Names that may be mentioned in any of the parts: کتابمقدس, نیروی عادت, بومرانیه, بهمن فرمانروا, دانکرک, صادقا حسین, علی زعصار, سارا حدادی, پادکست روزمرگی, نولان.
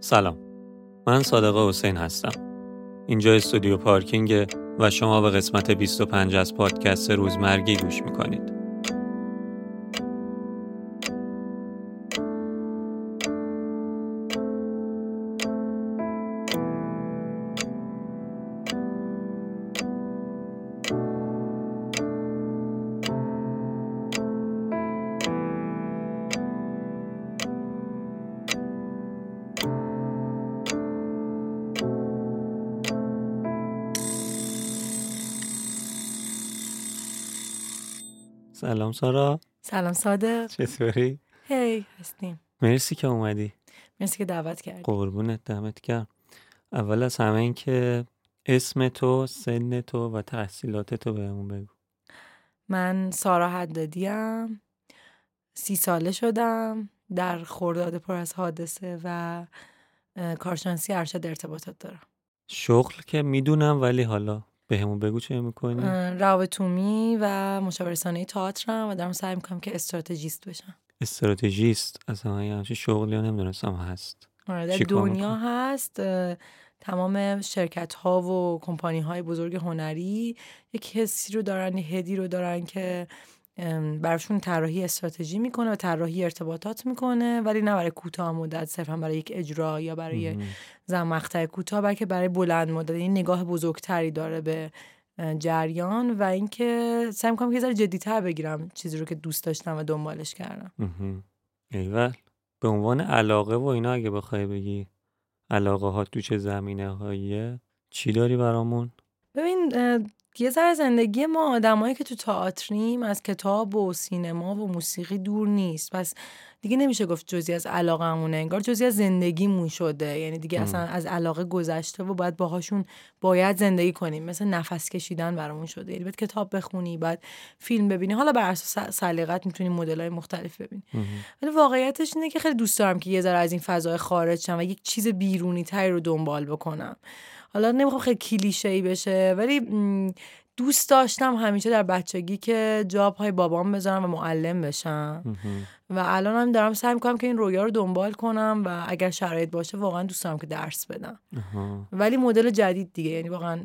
سلام، من صادقا حسین هستم. اینجا استودیو پارکینگ و شما به قسمت 25 از پادکست روزمرگی گوش میکنید. سلام سارا. سلام صادق. چطوری؟ هی هستیم. مرسی که اومدی. مرسی که دعوت کردی. قربونت، دمت گرم. اول از همه این که اسم تو، سن تو و تحصیلات تو بهمون بگو. من سارا حدادی ام. 30 ساله شدم. در خرداد پر از حادثه و کارشناسی ارشد ارتباطات دارم. شغل که میدونم، ولی حالا بهمون بگو چه میکنی؟ روابطومی و مشاور رسانه‌ای تئاترم و دارم سعی میکنم که استراتژیست بشم. استراتژیست؟ اصلا یه همچین شغلی رو نمیدونستم هست. آره، در دنیا هست. تمام شرکت ها و کمپانی های بزرگ هنری یک حسی رو دارن، یک هدی رو دارن که براشون طراحی استراتژی میکنه و طراحی ارتباطات میکنه، ولی نه برای کوتاه مدت، صرفا برای یک اجرا یا برای مقطع کوتاه، بلکه برای بلند مدت. این نگاه بزرگتری داره به جریان و اینکه سعی میکنم که ذره جدی‌تر بگیرم چیزی رو که دوست داشتم و دنبالش کردم. ایول. به عنوان علاقه و اینا اگه بخوای بگی علاقه هات تو چه زمینه‌هایی، چی داری برامون؟ ببین، یه ذره زندگی ما آدمایی که تو تئاتریم از کتاب و سینما و موسیقی دور نیست، پس دیگه نمیشه گفت جزئی از علاقمونه، انگار جزئی از زندگیمون شده. یعنی دیگه اصلا از علاقه گذشته و باید باهاشون زندگی کنیم. مثل نفس کشیدن برامون شده. یعنی باید کتاب بخونی، باید فیلم ببینی، حالا بر اساس سلیقت میتونی مدل‌های مختلف ببینی. ولی واقعیتش اینه که خیلی دوست دارم که یه ذره از این فضای خارج شم و یک چیز بیرونی‌تری رو دنبال بکنم. حالا نمیخوام خیلی کلیشه‌ای بشه، ولی دوست داشتم همیشه در بچگی که جاب‌های بابام بذارم و معلم بشم و الان هم دارم سعی می‌کنم که این رویا رو دنبال کنم و اگر شرایط باشه واقعا دوست دارم که درس بدم. ولی مدل جدید دیگه، یعنی واقعا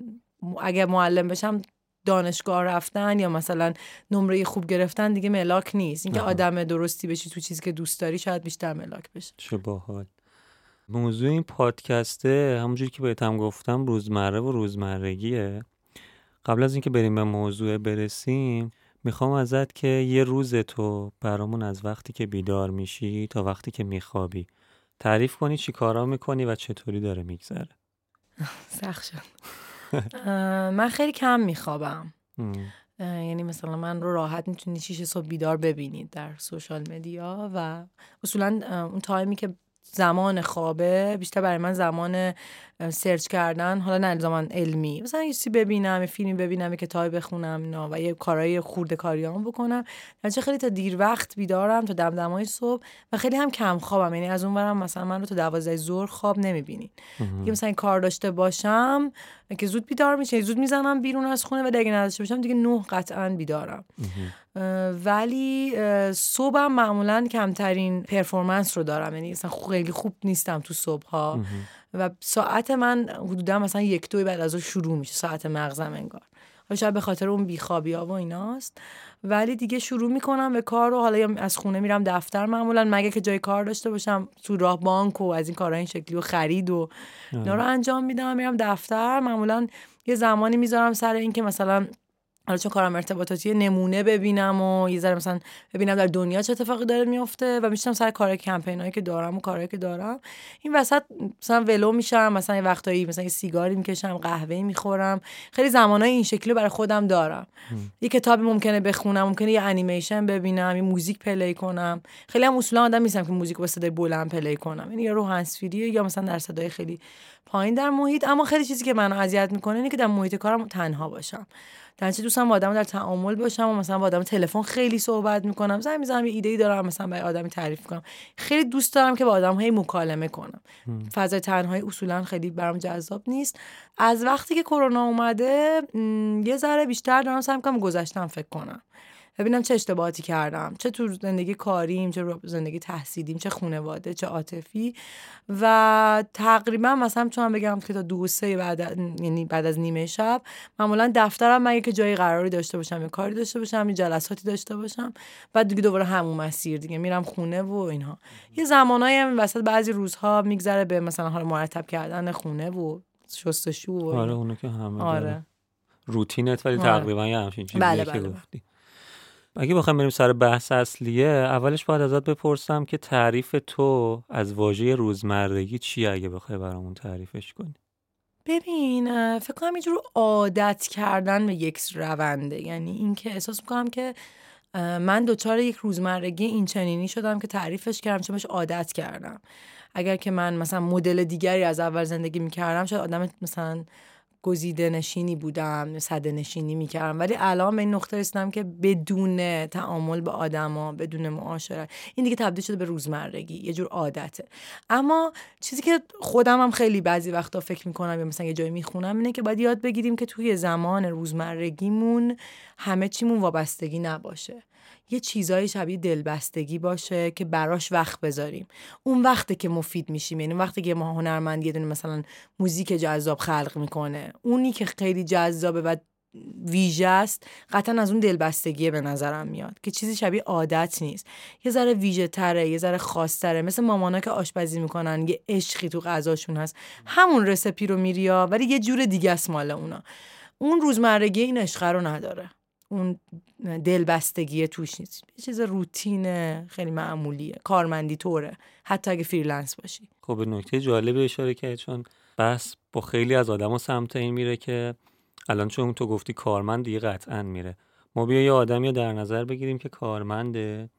اگر معلم بشم دانشگاه رفتن یا مثلا نمره خوب گرفتن دیگه ملاک نیست. اینکه آدم درستی بشی تو چیزی که دوست داری شاید بیشتر ملاک بشه. چه باحال. موضوع این پادکسته همونجور که بهتم گفتم روزمره و روزمرگیه. قبل از اینکه بریم به موضوع برسیم، میخوام ازت که یه روز تو برامون از وقتی که بیدار میشی تا وقتی که میخوابی تعریف کنی، چی کارا میکنی و چطوری داره میگذره. سخت شد. من خیلی کم میخوابم. یعنی مثلا من رو راحت میتونید 6 صبح بیدار ببینید در سوشال مدیا و اصولا اون تایمی که زمان خوابه بیشتر برای من زمان سرچ کردن، حالا نه الزاماً علمی، مثلا یه چیزی ببینم، یه فیلمی ببینم، یه کتابی بخونم، نه و یه کارهای خورده کاریام بکنم. درنچه خیلی تا دیر وقت بیدارم تا دمدمای صبح و خیلی هم کم خوابم. یعنی از اونورم مثلا من رو تا 12 ظهر خواب نمیبینین. دیگه مثلا کار داشته باشم که زود بیدار میشم، زود میزنم بیرون از خونه و دیگه نداشته باشم دیگه 9 قطعاً بیدارم. ولی صبحم معمولاً کمترین پرفورمنس رو دارم، یعنی مثلا خیلی خوب نیستم تو صبح‌ها و ساعت من حدودا مثلا 1-2 بعد از اون شروع میشه ساعت مغزم انگار. حالا شاید به خاطر اون بیخوابی‌ها و ایناست، ولی دیگه شروع میکنم به کار. رو حالا از خونه میرم دفتر معمولا، مگه که جای کار داشته باشم، تو راه بانک و از این کارهای این شکلی و خرید و اینا رو انجام میدم. میرم دفتر معمولا یه زمانی میذارم سر این که مثلا حالا چون کارم ارتباطاتیه نمونه ببینم و یه ذره مثلا ببینم در دنیا چه اتفاقی داره میفته و میشم سر کارهای کمپینایی که دارم و کارهایی که دارم. این وسط مثلا ولو میشم، مثلا یه وقتایی مثلا یه سیگاری میکشم، قهوه‌ای میخورم. خیلی زمانای این شکلی برای خودم دارم. یه کتابی ممکنه بخونم، ممکنه یه انیمیشن ببینم، یه موزیک پلی کنم. خیلی هم اصولا آدم نیستم که موزیک با صدای بلند پلی کنم، یعنی یا رو هنسفری یا مثلا در صدای خیلی پایین در محیط. اما خیلی چیزی که منو اذیت میکنه اینه که در محیط کارم تنها باشم. درنچه دوستم با آدم در تعامل باشم و مثلا با آدم تلفن خیلی صحبت میکنم، زنگ میزنم، یه ایده‌ای دارم مثلا برای آدمی تعریف کنم. خیلی دوست دارم که با آدم‌های مکالمه کنم. فضای تنهایی اصولا خیلی برام جذاب نیست. از وقتی که کرونا اومده یه ذره بیشتر دارم سعی می‌کنم گذشته‌ام فکر کنم. ببینم چه اشتباهاتی کردم، چه تو زندگی کاریم، چه زندگی تحصیلیم، چه خانواده، چه عاطفی. و تقریبا مثلا چون بگم که تا 2-3 بعد از نیمه شب معمولا دفترم، مگه که جای قراری داشته باشم یا کاری داشته باشم یا جلساتی داشته باشم، بعد دیگه دوباره همون مسیر دیگه میرم خونه و اینها. یه زمانایی هم وسط بعضی روزها میگذره به مثلا حال مرتب کردن خونه و شستشو و آره اونو که همه آره روتینت، ولی تقریبا یه همچین چیزی که گفتی. اگه بخوام بریم سر بحث اصلیه، اولش باید ازت بپرسم که تعریف تو از واژه روزمرگی چیه، اگه بخوای برامون تعریفش کنی. ببین فکر کنم اینجور عادت کردن به یک رونده، یعنی این که احساس میکنم که من دوچار یک روزمرگی این چنینی شدم که تعریفش کردم چون بهش عادت کردم. اگر که من مثلا مدل دیگری از اول زندگی میکردم شاید آدم مثلا گزیده نشینی بودم، سده نشینی میکردم، ولی الان به این نقطه رسیدم که بدون تعامل به آدما، بدون معاشرت، این دیگه تبدیل شده به روزمرگی، یه جور عادته. اما چیزی که خودم هم خیلی بعضی وقتا فکر میکنم یا مثلا یه جایی میخونم اینه که باید یاد بگیریم که توی زمان روزمرگیمون همه چیمون وابستگی نباشه، یه چیزای شبیه دلبستگی باشه که براش وقت بذاریم. اون وقته که مفید میشیم، یعنی وقتی که ما هنرمند یه دونه مثلا موزیک جذاب خلق میکنه، اونی که خیلی جذابه و ویژه است قطعا از اون دلبستگیه به نظرم میاد، که چیزی شبیه عادت نیست، یه ذره ویژه تره، یه ذره خاص تره. مثل مامانا که آشپزی میکنن یه عشقی تو غذاشون هست، همون رسپی رو میریا ولی یه جور دیگه است مال اونا. اون روزمرگی این عشق رو نداره، اون دلبستگی توش نیست، یه چیز روتینه، خیلی معمولیه، کارمندی طوره، حتی اگه فریلنس باشی. خب نکته جالب اشاره کرد، چون بس با خیلی از آدما سمت این میره که الان چون تو گفتی کارمند دیگه قطعا میره، ما بیا یه آدمی رو در نظر بگیریم که کارمنده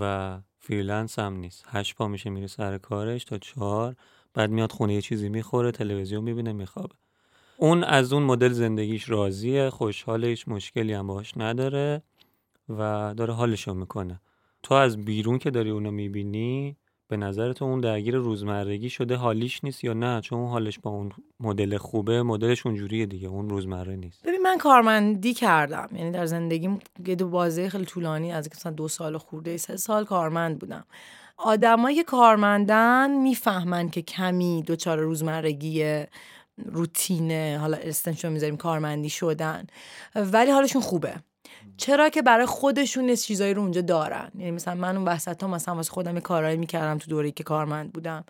و فریلنس هم نیست، 8 پا میشه میره سر کارش تا 4، بعد میاد خونه یه چیزی میخوره، تلویزیون میبینه، میخوابه. اون از اون مدل زندگیش راضیه، خوشحاله، هیچ مشکلی هم باهاش نداره و داره حالشو میکنه. تو از بیرون که داری اونو میبینی، به نظرت اون درگیر روزمرگی شده، حالیش نیست یا نه؟ چون اون حالش با اون مدل خوبه، مدلش اونجوریه دیگه، اون روزمره نیست. ببین من کارمندی کردم، یعنی در زندگیم یه دو بازه خیلی طولانی از مثلا 2 سال خورده 3 سال کارمند بودم. آدمای کارمندان میفهمن که کمی دوچار روزمرگیه، روتینه، حالا استنشو میذاریم کارمندی شدن، ولی حالشون خوبه، چرا که برای خودشون از چیزایی رو اونجا دارن. یعنی مثلا من اون وسطا مثلا واسه خودم یه کارایی میکردم تو دوره‌ای که کارمند بودم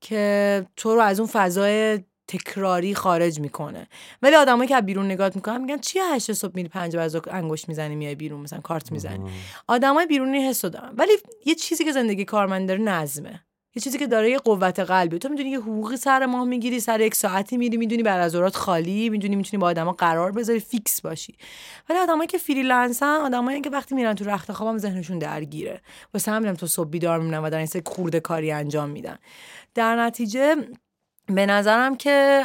که تو رو از اون فضای تکراری خارج میکنه، ولی آدمایی که از بیرون نگاهت میکنن میگن چیه 8 صبح میری 5 انگشت میزنی میای بیرون، مثلا کارت میزنی. آدمای بیرونی حسو دارن، ولی یه چیزی که زندگی کارمند داره نظمه، یه چیزی که داره یه قوت قلبی. تو میدونی که حقوقی سر ماه میگیری، سر 1 ساعتی میری، میدونی بعد از ظهرات خالی، میدونی میتونی با آدما قرار بذاری، فیکس باشی. ولی آدمایی که فریلنسن، آدمایی که وقتی میرن تو رخت خوابم ذهنشون درگیره، واسه همینم تو صبح بیدار میمونن و در این سری خورده کاری انجام میدن. در نتیجه به نظرم که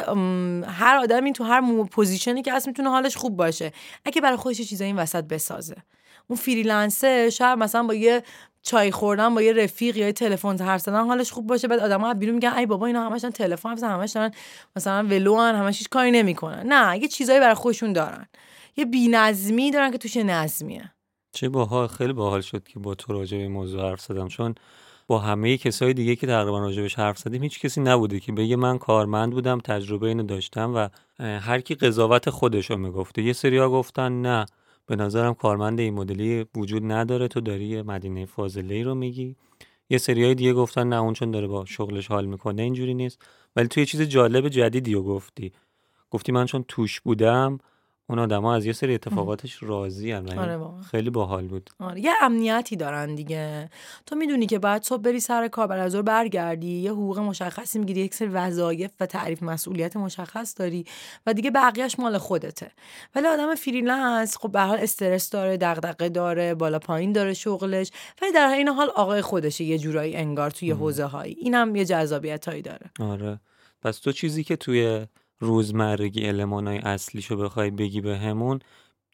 هر آدمی تو هر پوزیشنی که هست میتونه حالش خوب باشه اگه برای خودش چیزای این وسط بسازه. اون فریلنسه شاید مثلا با یه چای خوردن با یه رفیق یا تلفن حرف زدن حالش خوب باشه، بعد آدم‌ها بیرون میگن ای بابا اینا همشون تلفن حرف زدن، همشون مثلا ولوان، همش هیچ کاری نمیکنن. نه، یه چیزایی برای خودشون دارن، یه بی‌نظمی دارن که توش نظمیه. چه باحال، خیلی باحال شد که با تو راجع به این موضوع حرف زدم، چون با همه کسای دیگه که تقریبا راجعش حرف زدیم هیچ کسی نبوده که بگه من کارمند بودم، تجربه اینو داشتم، و هر کی قضاوت خودشو میگفته. یه سری‌ها گفتن نه به نظرم کارمند این مدلی وجود نداره، تو داری مدینه فاضله‌ای رو میگی. یه سریای دیگه گفتن نه اون چون داره با شغلش حال میکنه اینجوری نیست. ولی تو یه چیز جالب جدیدی رو گفتی من چون توش بودم اون آدما از یه سری اتفاقاتش راضی ان. آره خیلی باحال بود. آره یه امنیتی دارن دیگه، تو میدونی که بعد صبح بری سر کار، بعد از ظهر برگردی، یه حقوق مشخصی میگیری، یک سری وظایف و تعریف مسئولیت مشخص داری و دیگه بقیه‌اش مال خودته. ولی آدم فریلنس خب به هر حال استرس داره، دغدغه داره، بالا پایین داره شغلش، ولی در این حال آقای خودشه یه جورایی انگار توی حوزه‌هایی. اینم یه جذابیتایی داره. آره پس تو چیزی که توی روزمرگی المانای اصلیشو بخوای بگی به همون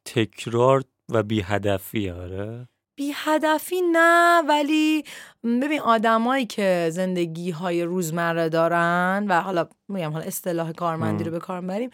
تکرار و بی‌هدفی. آره بی‌هدفی نه، ولی ببین آدمایی که زندگی‌های روزمره دارن و حالا میگم حالا اصطلاح کارمندی رو به کار میبریم،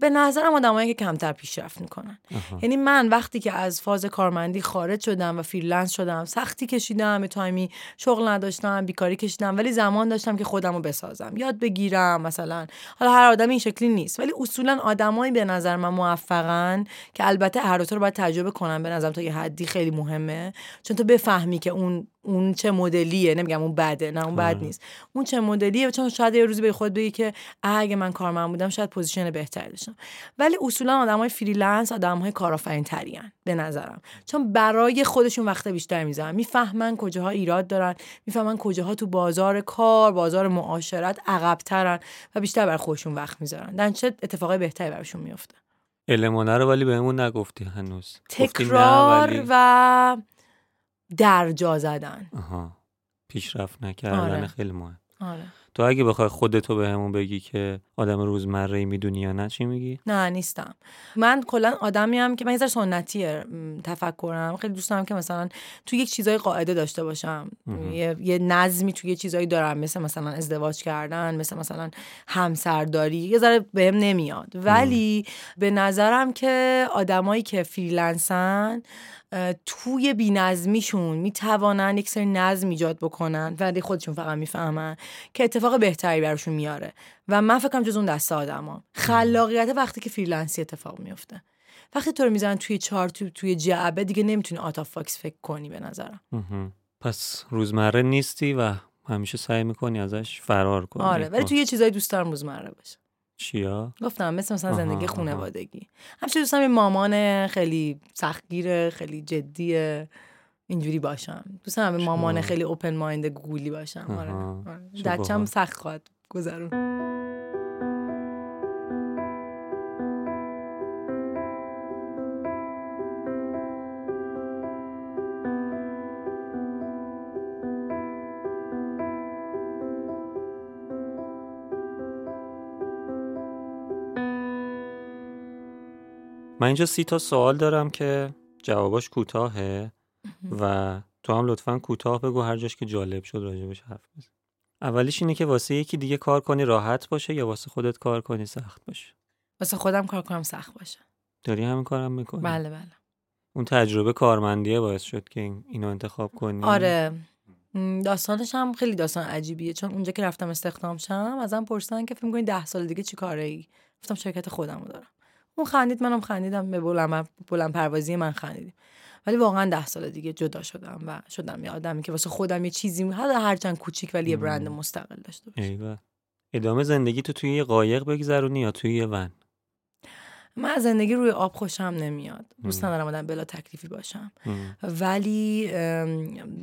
به نظرم آدمایی که کمتر پیشرفت میکنن. یعنی من وقتی که از فاز کارمندی خارج شدم و فریلنس شدم، سختی کشیدم، تایمی شغل نداشتم، بیکاری کشیدم، ولی زمان داشتم که خودم رو بسازم، یاد بگیرم. مثلا حالا هر آدمی این شکلی نیست، ولی اصولا آدمایی به نظر من موفقن که البته هر دوتا رو باید تجربه کنن. به نظرم تا یه حدی خیلی مهمه، چون تو بفهمی که اون چه مدلیه. نمیگم اون بده، نه اون بد نیست، اون چه مدلیه، چون شاید یه روزی به خودت بگی که اگه من کارمند بودم شاید پوزیشن بهتری داشتم. ولی اصولا آدمای فریلنس آدمای کارآفرین‌ترین به نظرم، چون برای خودشون وقت بیشتر میذارن، میفهمن کجاها ایراد دارن، میفهمن کجاها تو بازار کار، بازار معاشرت عقب‌ترن و بیشتر برای خودشون وقت میذارن. درنچه اتفاقای بهتری براشون میفته. المونه رو ولی بهمون نگفتی هنوز. تکرار و درجا زدن. آها. پیشرفت نکردن. آره. خیلی مهم. آره. تو اگه بخوای خودتو بهمون بگی که آدم روزمره‌ای میدونی یا نه، چی میگی؟ نه، نیستم. من کلا آدمیم که من یه ذره سنتیه تفکرم. خیلی دوست دارم که مثلا تو یک چیزای قاعده داشته باشم، یه نظمی تو یه چیزایی دارم، مثلا ازدواج کردن، مثلا همسرداری. یه ذره بهم نمیاد، ولی به نظرم که آدمایی که فریلنسن توی بی‌نظمیشون میتوانن یک سری نظم ایجاد بکنن، ولی خودشون فقط میفهمن که اتفاق بهتری براشون میاره. و من فکر کنم جز اون دسته آدمام. خلاقیت وقتی که فریلنسی اتفاق میفته، وقتی تو رو میذارن توی چارچوب، توی جعبه، دیگه نمیتونی آت آف باکس فکر کنی به نظرم. پس روزمره نیستی و همیشه سعی میکنی ازش فرار کنی. آره، ولی توی یه چیزای دوست دارم روزمره باشه. چیا؟ گفتم مثلا زندگی خانوادگی. همیشه دوستم یه مامان خیلی سختگیره، خیلی جدیه، اینجوری باشم. دوستم به مامان خیلی اوپن مایند، گوگلی باشم. آره. دچم سخت خواهد گذرون. من اینجا 30 تا سوال دارم که جواباش کوتاهه و تو هم لطفاً کوتاه بگو، هر جاش که جالب شد راجبش حرف بزن. اولیش اینه که واسه یکی دیگه کار کنی راحت باشه یا واسه خودت کار کنی سخت باشه؟ واسه خودم کار کنم سخت باشه. داری همین کارم میکنی؟ بله. اون تجربه کارمندیه باعث شد که اینو انتخاب کنی؟ آره. داستانش هم خیلی داستان عجیبیه، چون اونجا که رفتم استخدام شدم ازم پرسیدن که فکر می‌کنی 10 سال دیگه چیکاره‌ای؟ گفتم شرکت خودمو دارم. اون خندید، منم خندیدم، به بلند پروازی من خندیدیم. ولی واقعا 10 سال دیگه جدا شدم و شدم یه آدمی که واسه خودم یه چیزی، هرچند کوچیک، ولی یه برند مستقل داشته باشه. ادامه زندگی تو توی یه قایق بگذرونی یا توی یه ون؟ من از زندگی روی آب خوشم نمیاد. دوست ندارم آدم بلا تکلیفی باشم. ولی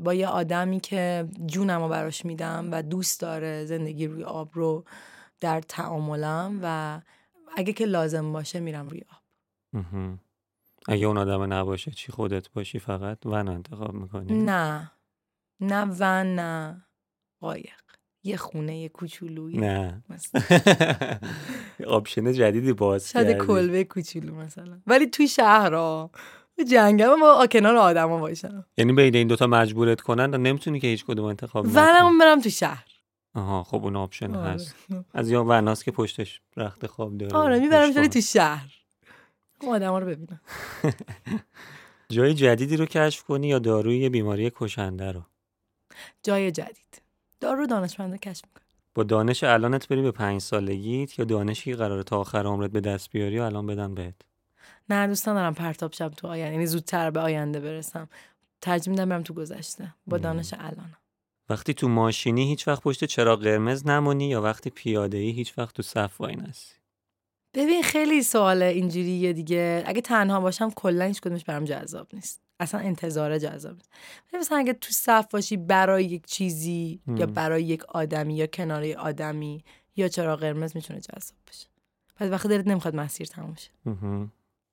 با یه آدمی که جونمو براش میدم و دوست داره زندگی روی آب رو در تعاملم، و اگه که لازم باشه میرم روی آب. اگه اون آدم نباشه چی؟ خودت باشی فقط ون انتخاب میکنی؟ نه ون، نه قایق. یه خونه یه کوچولو. نه آپشن جدیدی باز کردی، شاید کلبه کوچولو مثلا، ولی توی شهرها جنگل ما کنار آدما باشم. یعنی بین این دوتا مجبورت کنن و نمیتونی که هیچ کدوم انتخاب کنی. ونم برم تو شهر. آها، خب اون آپشن هست. از یا وناس که پشتش رخت خواب داره. آره، میبرمش تو شهر، آدما رو ببینم. جای جدیدی رو کشف کنی یا داروی بیماری کشنده رو؟ جای جدید. دارو دانشمند کشف می‌کنه. با دانش الانت بری به 5 سالگیت یا دانشی که قراره تا آخر عمرت به دست بیاری و الان بدن بهت؟ نه، دوست ندارم پرتاب شم تو آینده، یعنی زودتر به آینده برسم. ترجیح میدم برم تو گذشته با دانش الانم. وقتی تو ماشینی هیچ وقت پشت چراغ قرمز نمونی یا وقتی پیاده‌ای هیچ وقت تو صف وای نسی؟ ببین، خیلی سوال اینجوریه دیگه. اگه تنها باشم کلا هیچ کدومش برام جذاب نیست، اصلا انتظار جذاب نیست. مثلا اگه تو صف باشی برای یک چیزی یا برای یک آدمی یا کنار یک آدمی یا چراغ قرمز میتونه جذاب باشه. پس وقتی دلت نمیخواد مسیر تموم شه.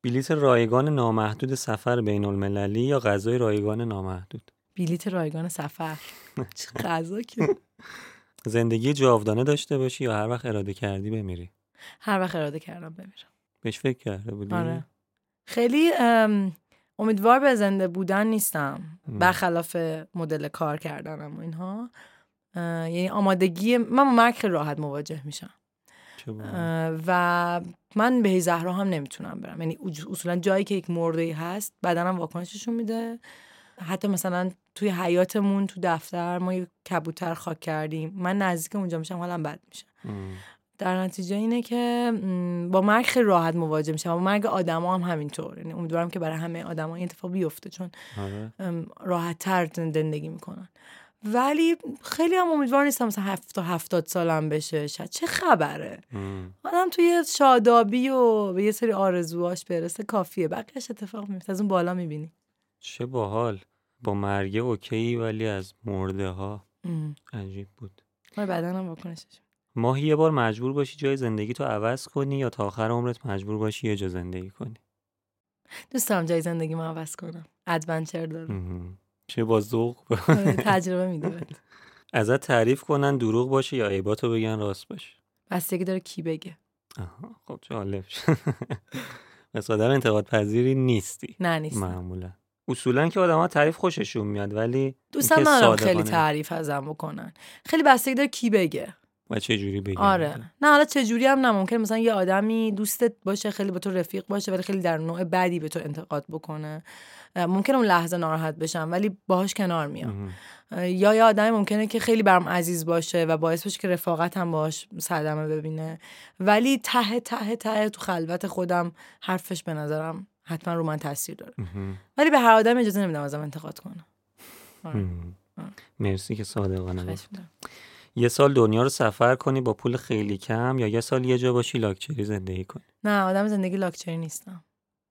بلیت رایگان نامحدود سفر بین المللی یا غذای رایگان نامحدود؟ بلیت رایگان سفر. چه غذا که زندگی جاودانه داشته باشی یا هر وقت اراده کردی بمیری؟ هر وقت اراده کردم بمیرم. بهش فکر کرده بودی؟ آره. خیلی امیدوار به زنده بودن نیستم، برخلاف مدل کار کردنم و اینها. یعنی آمادگی من با مرگ خیلی راحت مواجه میشم. و من به زهرا هم نمیتونم برم، یعنی اصولا جایی که یک مرده‌ای هست بدنم واکنششون میده. حتی مثلا توی حیاتمون تو دفتر ما یک کبوتر خاک کردیم، من نزدیک اونجا میشم حالم بد میشه. در نتیجه اینه که با مرگ خیلی راحت مواجه میشم، با مرگ آدما هم همینطور. یعنی امیدوارم که برای همه آدما این اتفاق بیفته چون راحت تر زندگی میکنن. ولی خیلی هم امیدوار نیستم مثلا 70 سالم بشه، شاید چه خبره. آدم توی شادابی و به یه سری آرزوهاش برسه کافیه، بقیه‌اش اتفاق میفته. از اون بالا میبینی. چه باحال، با مرگ اوکی ولی از مرده ها عجیب بود. ما بدنم واکنشش. ماهی یه بار مجبور باشی جای زندگی تو عوض کنی یا تا آخر عمرت مجبور باشی یه جا زندگی کنی؟ دوست دارم جای زندگی ما عوض کنم. ادونچر دارم. چه با ذوق تجربه میده. ازت تعریف کنن دروغ باشه یا عیباتو بگن راست باشه؟ بس یکی داره کی بگه. آها خب جالب شد. مثلا در انتقاد پذیری نیستی. نه نیست. معمولا اصولا که آدم‌ها تعریف خوششون میاد ولی دوستم ندارم خیلی تعریف ازم بکنن. خیلی بستگی داره کی بگه و چه جوری بگه. آره نه حالا چه جوری هم نه، ممکنه مثلا یه آدمی دوستت باشه خیلی با تو رفیق باشه ولی خیلی در نوع بدی به تو انتقاد بکنه، ممکنه اون لحظه ناراحت بشم ولی باهاش کنار میام. یا یه آدمی ممکنه که خیلی برام عزیز باشه و باعث بشه که رفاقتم باهاش صدمه ببینه ولی ته ته ته تو خلوت خودم حرفش به نظرم حتما رو من تاثیر داره. ولی به هر آدم اجازه نمیدم ازم انتقاد کنه. مرسی که صادقانه گفتی. یه سال دنیا رو سفر کنی با پول خیلی کم یا یه سال یه جا باشی لاکچری زندگی کنی؟ نه آدم زندگی لاکچری نیستم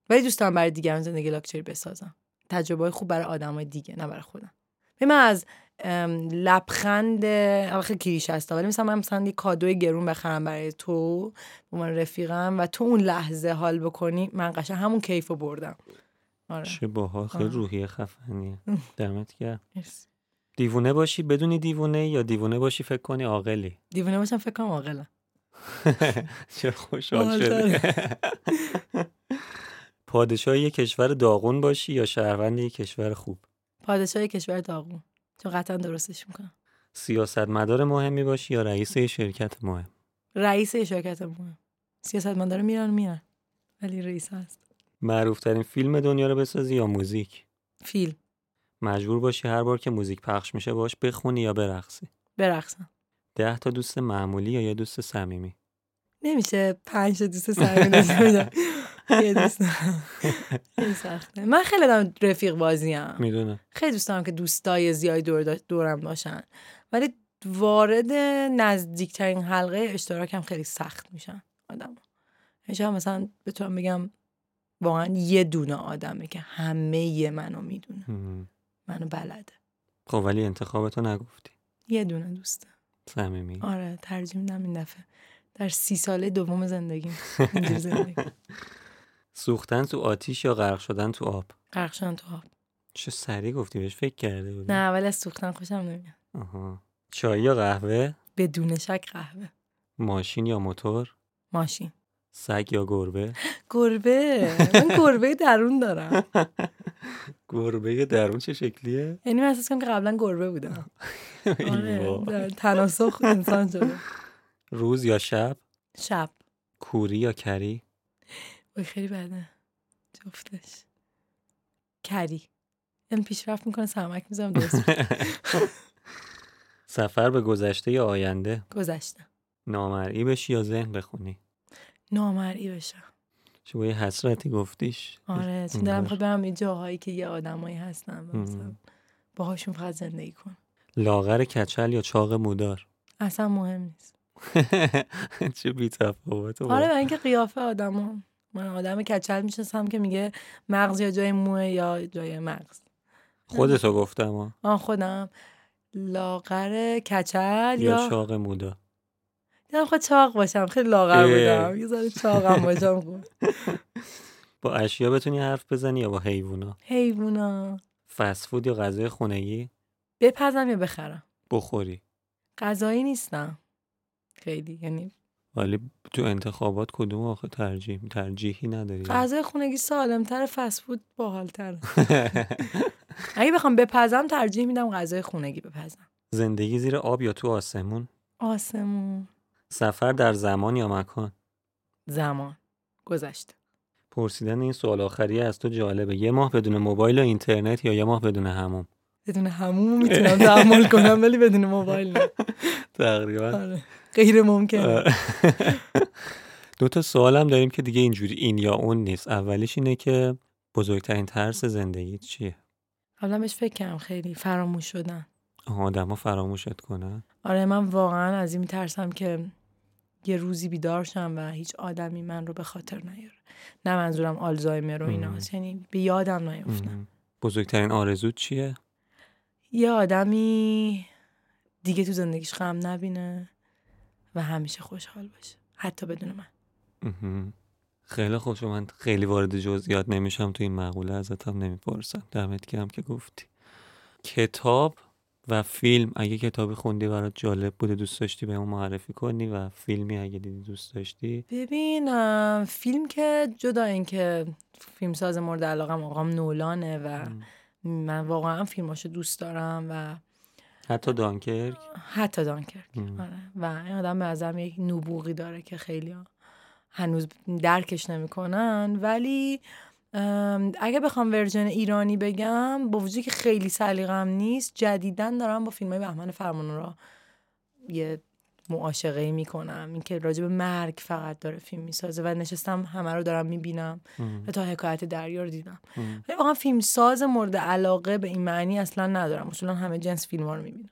ولی دوست دارم برای دیگران زندگی لاکچری بسازم. تجربه خوب برای آدمای دیگه نه برای خودم. من از لبخند آخه کلیشه است ولی مثلا من مثلا یه کادوی گرون بخرم برای تو به من رفیقم و تو اون لحظه حال بکنی من قشنگ همون کیفو بردم. آره چه باحال، خیلی روحیه خفنیه. دمت گرم. دیوونه باشی بدونی دیوونه یا دیوونه باشی فکر کنی عاقلی؟ دیوونه باشم فکر کنم عاقلم. چه خوشحال شدی. پادشاه یک کشور داغون باشی یا شهروند یک کشور خوب؟ پادشاه یک کشور داغون، چون قطعا درستش میکنم. سیاستمدار مهمی باشی یا رئیس شرکت مهم؟ رئیس شرکت مهم. سیاستمدار میرن ولی رئیس هست. معروف ترین فیلم دنیا رو بسازی یا موزیک؟ فیلم. مجبور باشی هر بار که موزیک پخش میشه باش بخونی یا برقصی؟ برقصم. 10 تا دوست معمولی یا یه دوست صمیمی؟ نمیشه 5 دوست صمیمی. یه دوست. این سخته. من خیلی آدم رفیق بازیم. میدونم. خیلی دوست دارم که دوستای زیادی دورم باشن ولی وارد نزدیکترین حلقه اشتراکم خیلی سخت میشن آدم. همیشه مثلا بتونم بگم واقعا یه دونه آدمه که همه منو میدونه. منو بلده. خب ولی انتخابتو نگفتی. یه دونه دوسته صمیمی. آره ترجیح میدم این دفعه در 30 ساله دوم زندگیم اینجور زندگی. سوختن تو آتیش یا غرق شدن تو آب؟ غرق شدن تو آب. چه سریع گفتی، بهش فکر کرده بودی؟ نه ولی از سوختن خوشم نمیاد. آها. چای یا قهوه؟ بدون شک قهوه. ماشین یا موتور؟ ماشین. سگ یا گربه؟ گربه. من گربه درون دارم. گربه درون چه شکلیه؟ یعنی من احساس کنم که قبلا گربه بودم. آره تناسخ انسان شده. روز یا شب؟ شب. کوری یا کری؟ وای خیلی بده جفتش. کری. این پیشرفت میکنه سمک میزنم درست. سفر به گذشته یا آینده؟ گذشته. نامرئی بشی یا ذهن بخونی؟ نامرئی بشم. چه با یه حسرتی گفتیش. آره چون دارم خود برم یه جاهایی که یه آدمایی هستن با هاشون فقط زندگی کن. لاغر کچل یا چاق مودار؟ اصلا مهم نیست. چه بی‌تفاوت. آره من که قیافه آدمام. من آدم کچل میشناسم که میگه مغز یا جای موه یا جای مغز. خودتو گفتم. آن خودم. لاغر کچل یا چاق مودار؟ من خود چاق باشم، خیلی لاغر بودم یه ذره چاقم باشم خوب. با اشیا بتونی حرف بزنی یا با حیوونا؟ حیوونا. فست فود یا غذای خونگی؟ بپزم یا بخرم؟ بخوری. غذایی نیستم خیلی یعنی. ولی تو انتخابات کدوم آخه ترجیحی نداری؟ غذای خونگی سالم‌تر، فست فود باحال‌تر. اگه بخوام بپزم ترجیح میدم غذای خونگی بپزم. زندگی زیر آب یا تو آسمون؟ آسمون. سفر در زمان یا مکان؟ زمان. گذشته. پرسیدن این سوال آخریه از تو جالبه. 1 ماه بدون موبایل و اینترنت یا 1 ماه بدون حموم؟ بدون حموم میتونم تعامل کنم ولی بدون موبایل نه. تقریبا غیر ممکن. 2 تا سوال هم داریم که دیگه اینجوری این یا اون نیست. اولیش اینه که بزرگترین ترس زندگیت چیه؟ قبلا بهش فکر کردم. خیلی فراموش شدن. آدما فراموشت کنن؟ آره، من واقعا از این میترسم که یه روزی بیدار شم و هیچ آدمی من رو به خاطر نیاره. نه منظورم آلزایمر و ایناست، یعنی به یادم نیافتم. بزرگترین آرزوت چیه؟ یه آدمی دیگه تو زندگیش غم نبینه و همیشه خوشحال باشه، حتی بدون من. خیلی خوشم. من خیلی وارد جزئیات نمیشم تو این مقوله، ازتم نمیپرسم. دمت گرم که گفتی. کتاب و فیلم، اگه کتابی خوندی برات جالب بوده دوست داشتی به اون معرفی کنی، و فیلمی اگه دیدی دوست داشتی؟ ببینم فیلم که جدا، این که فیلمساز مورد علاقم آقام نولانه و من واقعا فیلماشو دوست دارم و حتی دانکرک آره. و این آدم به ازم یک نبوغی داره که خیلی هنوز درکش نمیکنن. ولی اگه بخوام ورژن ایرانی بگم، با وجودی که خیلی سلیقه‌ام نیست، جدیداً دارم با فیلم‌های بهمن فرمانروا یه معاشقه‌ای میکنم. این که راجع به مرگ فقط داره فیلم میسازه و نشستم همه رو دارم میبینم و تا حکایت دریا رو دیدم. ولی واقعا فیلمساز مورد علاقه به این معنی اصلاً ندارم. اصولاً همه جنس فیلم‌ها رو میبینم.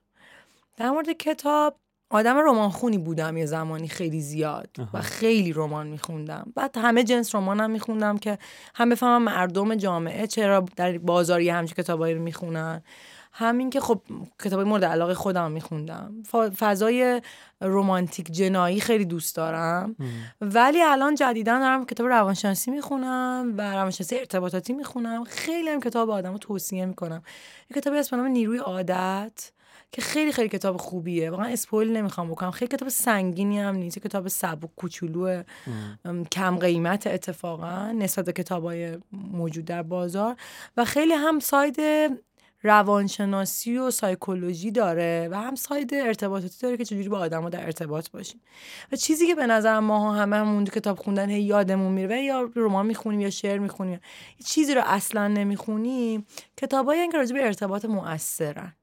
در مورد کتاب، آدم رمانخونی بودم یه زمانی خیلی زیاد و خیلی رمان میخوندم. بعد همه جنس رمانم میخوندم که هم بفهمم مردم جامعه چرا در بازاری همچین کتابایی رو میخونن، همین که خب کتابای مورد علاقه خودم میخوندم. فضای رمانتیک جنایی خیلی دوست دارم. ولی الان جدیدن دارم کتاب روانشناسی میخونم و روانشناسی ارتباطاتی میخونم. خیلی هم کتاب آدمو توصیه میکنم. یه کتابی هست به نام نیروی عادت که خیلی خیلی کتاب خوبیه. واقعا اسپویل نمیخوام بکنم. خیلی کتاب سنگینی هم نیست، کتاب سبک کوچولو کم قیمت اتفاقا نسبت به کتابای موجود در بازار و خیلی هم ساید روانشناسی و سایکولوژی داره و هم ساید ارتباطاتی داره که چجوری با آدم‌ها در ارتباط باشیم. و چیزی که به نظر ما هممون کتاب خوندن هی یادمون میره، یا رمان میخونیم یا شعر میخونیم، یه چیزی رو اصلا نمیخونیم، کتابایی هستن که راجع به ارتباط مؤثرن.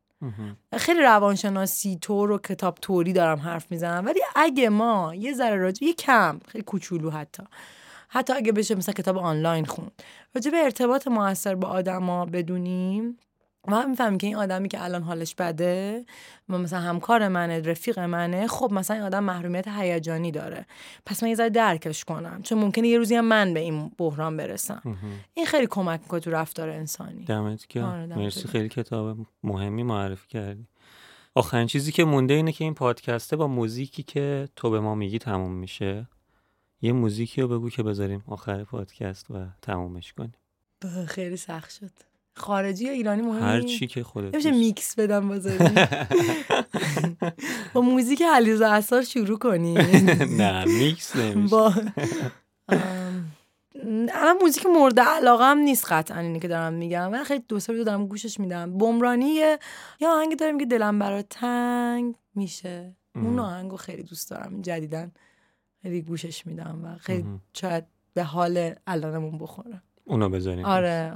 خیلی روانشناسی طور و کتاب توری دارم حرف میزنم، ولی اگه ما یه ذره راجع یه کم خیلی کوچولو، حتی اگه بشه مثلا کتاب آنلاین خوند، راجع به ارتباط موثر با آدما بدونیم، ما میفهمیم که این آدمی که الان حالش بده، مثلا همکار منه، رفیق منه، خب مثلا این آدم محرومیت هیجانی داره، پس من یه ذره درکش کنم، چون ممکنه یه روزی هم من به این بحران برسم. این خیلی کمک میکنه تو رفتار انسانی. دمت گرم. مرسی، خیلی کتاب مهمی معرفی کردی. آخرین چیزی که مونده اینه که این پادکسته با موزیکی که تو به ما میگی تموم میشه. یه موزیکی رو بگو که بذاریم آخر پادکست و تمومش کنیم. خیلی سخت شد. خارجی یا ایرانی مهمی؟ هر چی که خودت میشه. میکس بدم بذاری با موزیک علی زعصار شروع کنی؟ نه میکس نمیشه. الان موزیک مورد علاقم نیست قطعا، اینی که دارم میگم. من خیلی دوست دارم گوشش میدم. بومرانیه یا آهنگ داریم که دلم برات تنگ میشه، اون آهنگو خیلی دوست دارم. جدیدن خیلی گوشش میدم و خیلی شاید به حال الانمون بخوره. اونو بذاریم. آره.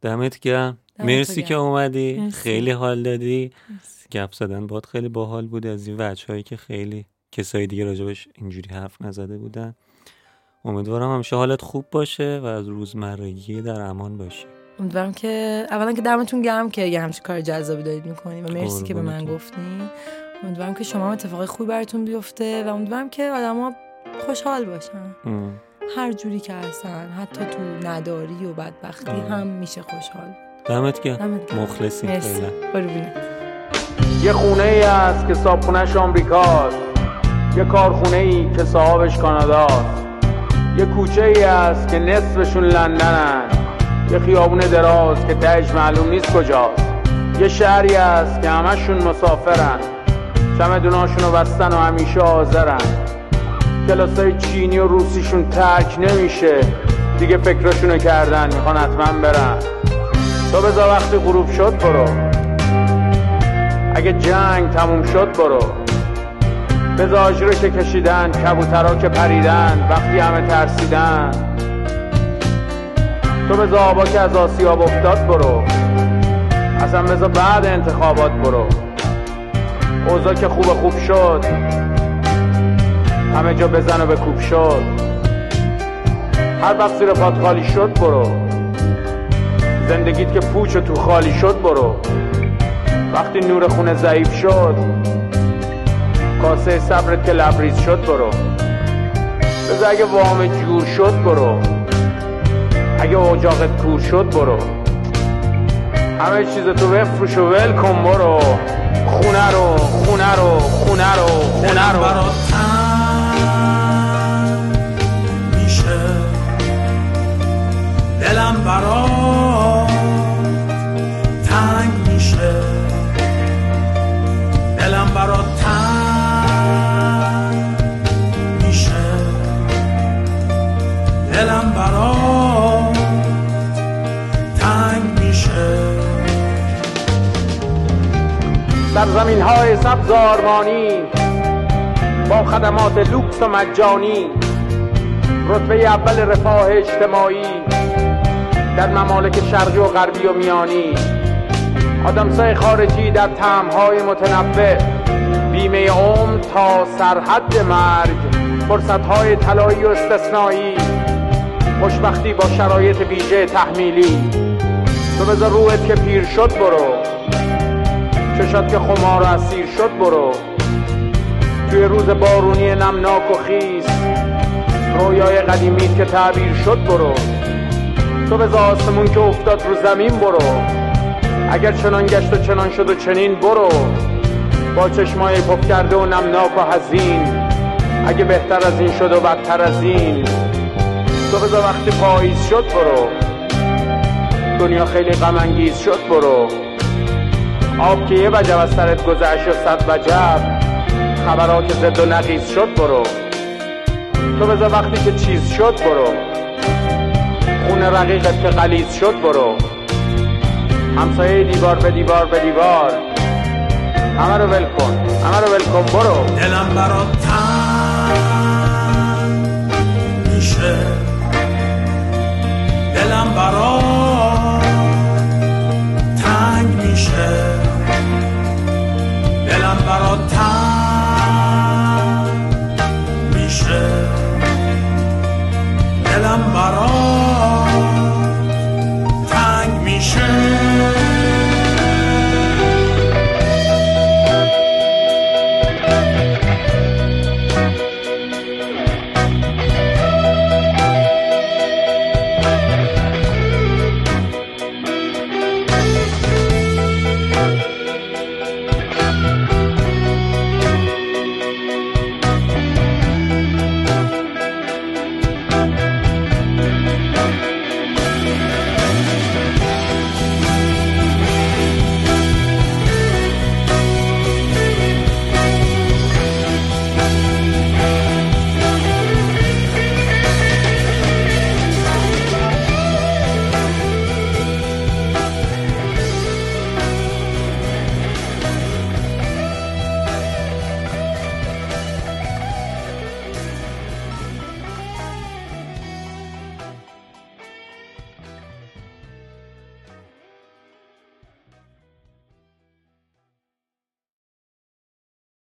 دمت گرم. مرسی که اومدی. مرسی. خیلی حال دادی. مرسی. گپ زدن باهات خیلی باحال بود، از این وجهایی که خیلی کسای دیگه راجبش اینجوری حرف نزده بودن. امیدوارم همیشه حالت خوب باشه و از روزمرگی در امان باشی. امیدوارم که اولا که دمتون گرم که یه همچین کار جذابی دارید می‌کنید و مرسی که به من گفتین. امیدوارم که شما هم اتفاقی خوبی براتون بیفته و امیدوارم که آدما خوشحال باشن. هر جوری که هستن، حتی تو نداری و بدبختی هم میشه خوشحال. دمت گرم. مخلصیم. یه خونه ای هست که صاحبخونه‌اش آمریکاست، یه کارخونه ای که صاحبش کاناداست، یه کوچه ای هست که نصفشون لندنن، یه خیابون دراز که تهش معلوم نیست کجاست، یه شهری هست که همشون مسافرن، چمدوناشونو بستن و همیشه حاضرن، کلاسای چینی و روسیشون ترک نمیشه، دیگه فکراشونو کردن، میخوان حتما برن. تو بذار وقتی غروب شد برو، اگه جنگ تموم شد برو، به زاج رو که کشیدن، کبوترها که پریدن، وقتی همه ترسیدن، تو به زابا که از آسیاب افتاد برو، اصلا بذار بعد انتخابات برو، اوضاع که خوب شد همه جا بزن و به کوب شد، هر وقت زیر پات خالی شد برو، زندگیت که پوچ و تو خالی شد برو، وقتی نور خونه ضعیف شد، کاسه صبرت که لبریز شد برو، بذار اگه وام جور شد برو، اگه اجاقت کور شد برو، همه چیز تو بفروش و ول کن برو، خونه رو خونه رو خونه رو خونه رو دلم برات تنگ میشه، دلم برات تنگ میشه، دلم برات تنگ میشه، در زمین های سبز آرمانی با خدمات لوکس و مجانی، رتبه اول رفاه اجتماعی در ممالک شرقی و غربی و میانی، آدمسای خارجی در طعم‌های متنوع، بیمه عمر تا سرحد مرگ، فرصت‌های طلایی و استثنایی، خوشبختی با شرایط ویژه تحمیلی، تو بذار روحت که پیر شد برو، چشات که خمار و اسیر شد برو، توی روز بارونی نمناک و خیس، رویای قدیمیت که تعبیر شد برو، تو بذار آسمون که افتاد رو زمین برو، اگر چنان گشت و چنان شد و چنین برو، با چشمای پف کرده و نمناک و حزین، اگه بهتر از این شد و بدتر از این، تو بذار وقتی پاییز شد برو، دنیا خیلی غم انگیز شد برو، آب که یه وجب از سرت گذشت و صد وجب، خبرها که زد و نقیز شد برو، تو بذار وقتی که چیز شد برو، خون رقیقت که غلیظ شد برو، همسایه دیوار به دیوار به دیوار، همه رو ول کن همه رو ول کن برو، دلم برات تنگ